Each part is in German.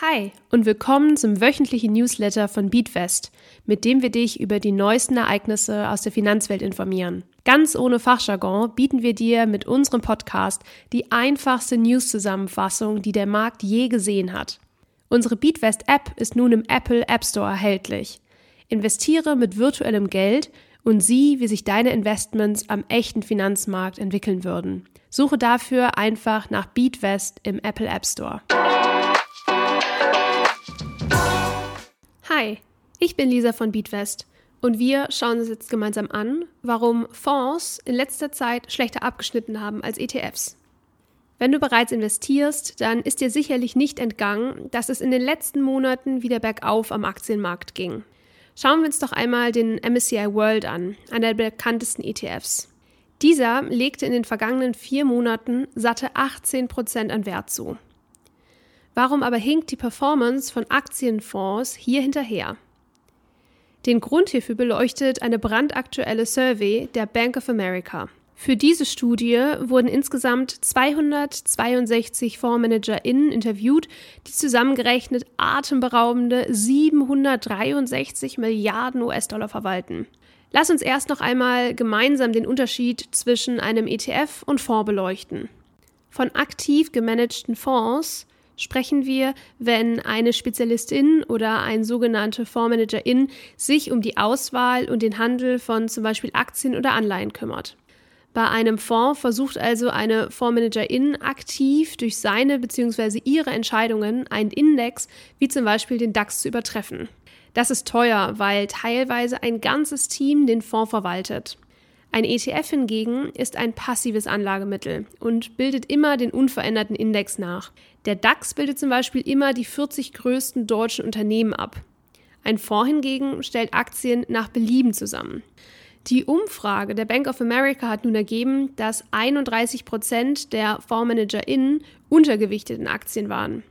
Hi und willkommen zum wöchentlichen Newsletter von BeatVest, mit dem wir dich über die neuesten Ereignisse aus der Finanzwelt informieren. Ganz ohne Fachjargon bieten wir dir mit unserem Podcast die einfachste News-Zusammenfassung, die der Markt je gesehen hat. Unsere BeatVest-App ist nun im Apple App Store erhältlich. Investiere mit virtuellem Geld und sieh, wie sich deine Investments am echten Finanzmarkt entwickeln würden. Suche dafür einfach nach BeatVest im Apple App Store. Hi, ich bin Lisa von BeatVest und wir schauen uns jetzt gemeinsam an, warum Fonds in letzter Zeit schlechter abgeschnitten haben als ETFs. Wenn du bereits investierst, dann ist dir sicherlich nicht entgangen, dass es in den letzten Monaten wieder bergauf am Aktienmarkt ging. Schauen wir uns doch einmal den MSCI World an, einer der bekanntesten ETFs. Dieser legte in den vergangenen 4 Monaten satte 18% an Wert zu. Warum aber hinkt die Performance von Aktienfonds hier hinterher? Den Grund hierfür beleuchtet eine brandaktuelle Survey der Bank of America. Für diese Studie wurden insgesamt 262 FondsmanagerInnen interviewt, die zusammengerechnet atemberaubende 763 Milliarden US-Dollar verwalten. Lass uns erst noch einmal gemeinsam den Unterschied zwischen einem ETF und Fonds beleuchten. Von aktiv gemanagten Fonds sprechen wir, wenn eine Spezialistin oder ein sogenannter Fondsmanagerin sich um die Auswahl und den Handel von zum Beispiel Aktien oder Anleihen kümmert. Bei einem Fonds versucht also eine Fondsmanagerin aktiv durch seine bzw. ihre Entscheidungen einen Index wie zum Beispiel den DAX zu übertreffen. Das ist teuer, weil teilweise ein ganzes Team den Fonds verwaltet. Ein ETF hingegen ist ein passives Anlagemittel und bildet immer den unveränderten Index nach. Der DAX bildet zum Beispiel immer die 40 größten deutschen Unternehmen ab. Ein Fonds hingegen stellt Aktien nach Belieben zusammen. Die Umfrage der Bank of America hat nun ergeben, dass 31% der FondsmanagerInnen untergewichtet in Aktien waren.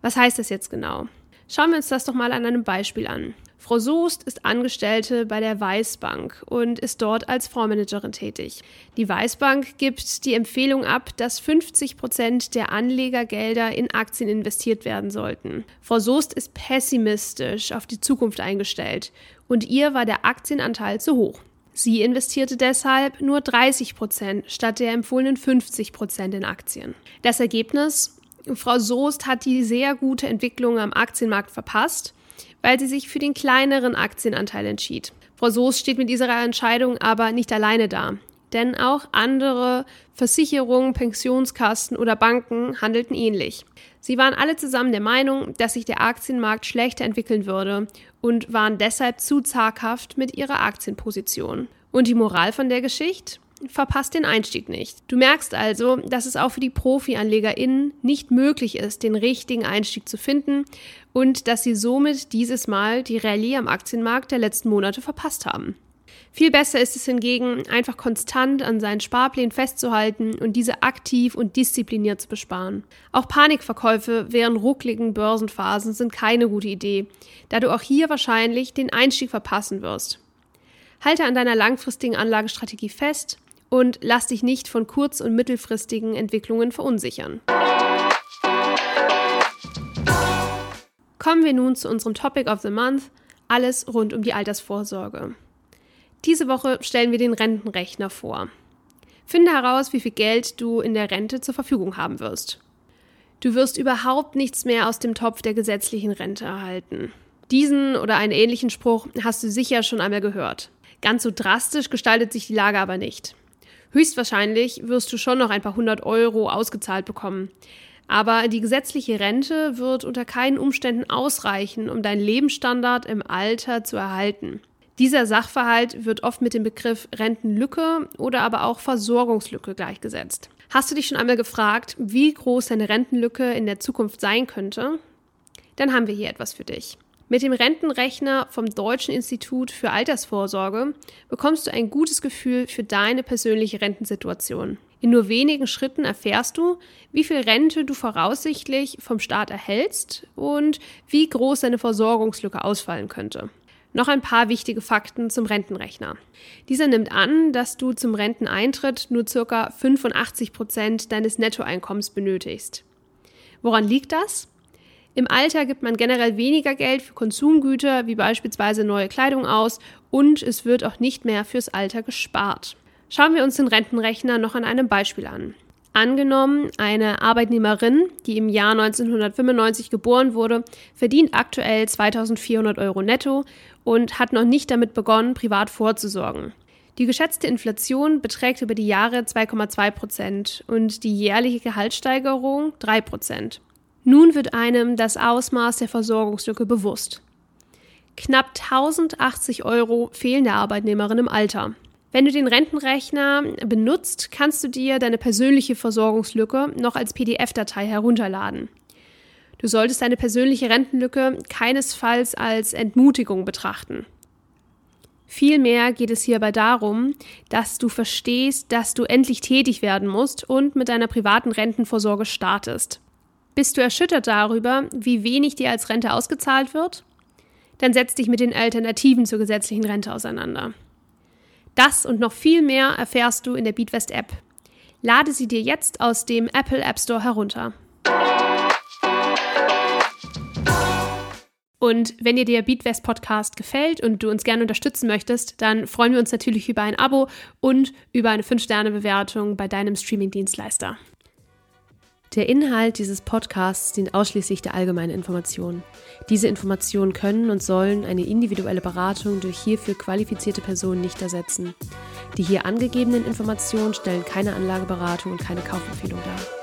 Was heißt das jetzt genau? Schauen wir uns das doch mal an einem Beispiel an. Frau Soest ist Angestellte bei der Weißbank und ist dort als Fondsmanagerin tätig. Die Weißbank gibt die Empfehlung ab, dass 50% der Anlegergelder in Aktien investiert werden sollten. Frau Soest ist pessimistisch auf die Zukunft eingestellt und ihr war der Aktienanteil zu hoch. Sie investierte deshalb nur 30% statt der empfohlenen 50% in Aktien. Das Ergebnis? Frau Soest hat die sehr gute Entwicklung am Aktienmarkt verpasst, weil sie sich für den kleineren Aktienanteil entschied. Frau Soest steht mit dieser Entscheidung aber nicht alleine da, denn auch andere Versicherungen, Pensionskassen oder Banken handelten ähnlich. Sie waren alle zusammen der Meinung, dass sich der Aktienmarkt schlechter entwickeln würde und waren deshalb zu zaghaft mit ihrer Aktienposition. Und die Moral von der Geschichte? Verpasst den Einstieg nicht. Du merkst also, dass es auch für die Profi-AnlegerInnen nicht möglich ist, den richtigen Einstieg zu finden und dass sie somit dieses Mal die Rallye am Aktienmarkt der letzten Monate verpasst haben. Viel besser ist es hingegen, einfach konstant an seinen Sparplänen festzuhalten und diese aktiv und diszipliniert zu besparen. Auch Panikverkäufe während ruckligen Börsenphasen sind keine gute Idee, da du auch hier wahrscheinlich den Einstieg verpassen wirst. Halte an deiner langfristigen Anlagestrategie fest und lass dich nicht von kurz- und mittelfristigen Entwicklungen verunsichern. Kommen wir nun zu unserem Topic of the Month, alles rund um die Altersvorsorge. Diese Woche stellen wir den Rentenrechner vor. Finde heraus, wie viel Geld du in der Rente zur Verfügung haben wirst. Du wirst überhaupt nichts mehr aus dem Topf der gesetzlichen Rente erhalten. Diesen oder einen ähnlichen Spruch hast du sicher schon einmal gehört. Ganz so drastisch gestaltet sich die Lage aber nicht. Höchstwahrscheinlich wirst du schon noch ein paar 100 € ausgezahlt bekommen. Aber die gesetzliche Rente wird unter keinen Umständen ausreichen, um deinen Lebensstandard im Alter zu erhalten. Dieser Sachverhalt wird oft mit dem Begriff Rentenlücke oder aber auch Versorgungslücke gleichgesetzt. Hast du dich schon einmal gefragt, wie groß deine Rentenlücke in der Zukunft sein könnte? Dann haben wir hier etwas für dich. Mit dem Rentenrechner vom Deutschen Institut für Altersvorsorge bekommst du ein gutes Gefühl für deine persönliche Rentensituation. In nur wenigen Schritten erfährst du, wie viel Rente du voraussichtlich vom Staat erhältst und wie groß deine Versorgungslücke ausfallen könnte. Noch ein paar wichtige Fakten zum Rentenrechner. Dieser nimmt an, dass du zum Renteneintritt nur ca. 85% deines Nettoeinkommens benötigst. Woran liegt das? Im Alter gibt man generell weniger Geld für Konsumgüter, wie beispielsweise neue Kleidung aus, und es wird auch nicht mehr fürs Alter gespart. Schauen wir uns den Rentenrechner noch an einem Beispiel an. Angenommen, eine Arbeitnehmerin, die im Jahr 1995 geboren wurde, verdient aktuell 2.400 € netto und hat noch nicht damit begonnen, privat vorzusorgen. Die geschätzte Inflation beträgt über die Jahre 2,2% und die jährliche Gehaltssteigerung 3%. Nun wird einem das Ausmaß der Versorgungslücke bewusst. Knapp 1.080 € fehlen der Arbeitnehmerin im Alter. Wenn du den Rentenrechner benutzt, kannst du dir deine persönliche Versorgungslücke noch als PDF-Datei herunterladen. Du solltest deine persönliche Rentenlücke keinesfalls als Entmutigung betrachten. Vielmehr geht es hierbei darum, dass du verstehst, dass du endlich tätig werden musst und mit deiner privaten Rentenvorsorge startest. Bist du erschüttert darüber, wie wenig dir als Rente ausgezahlt wird? Dann setz dich mit den Alternativen zur gesetzlichen Rente auseinander. Das und noch viel mehr erfährst du in der BeatVest App. Lade sie dir jetzt aus dem Apple App Store herunter. Und wenn dir der BeatVest Podcast gefällt und du uns gerne unterstützen möchtest, dann freuen wir uns natürlich über ein Abo und über eine 5-Sterne-Bewertung bei deinem Streaming-Dienstleister. Der Inhalt dieses Podcasts dient ausschließlich der allgemeinen Information. Diese Informationen können und sollen eine individuelle Beratung durch hierfür qualifizierte Personen nicht ersetzen. Die hier angegebenen Informationen stellen keine Anlageberatung und keine Kaufempfehlung dar.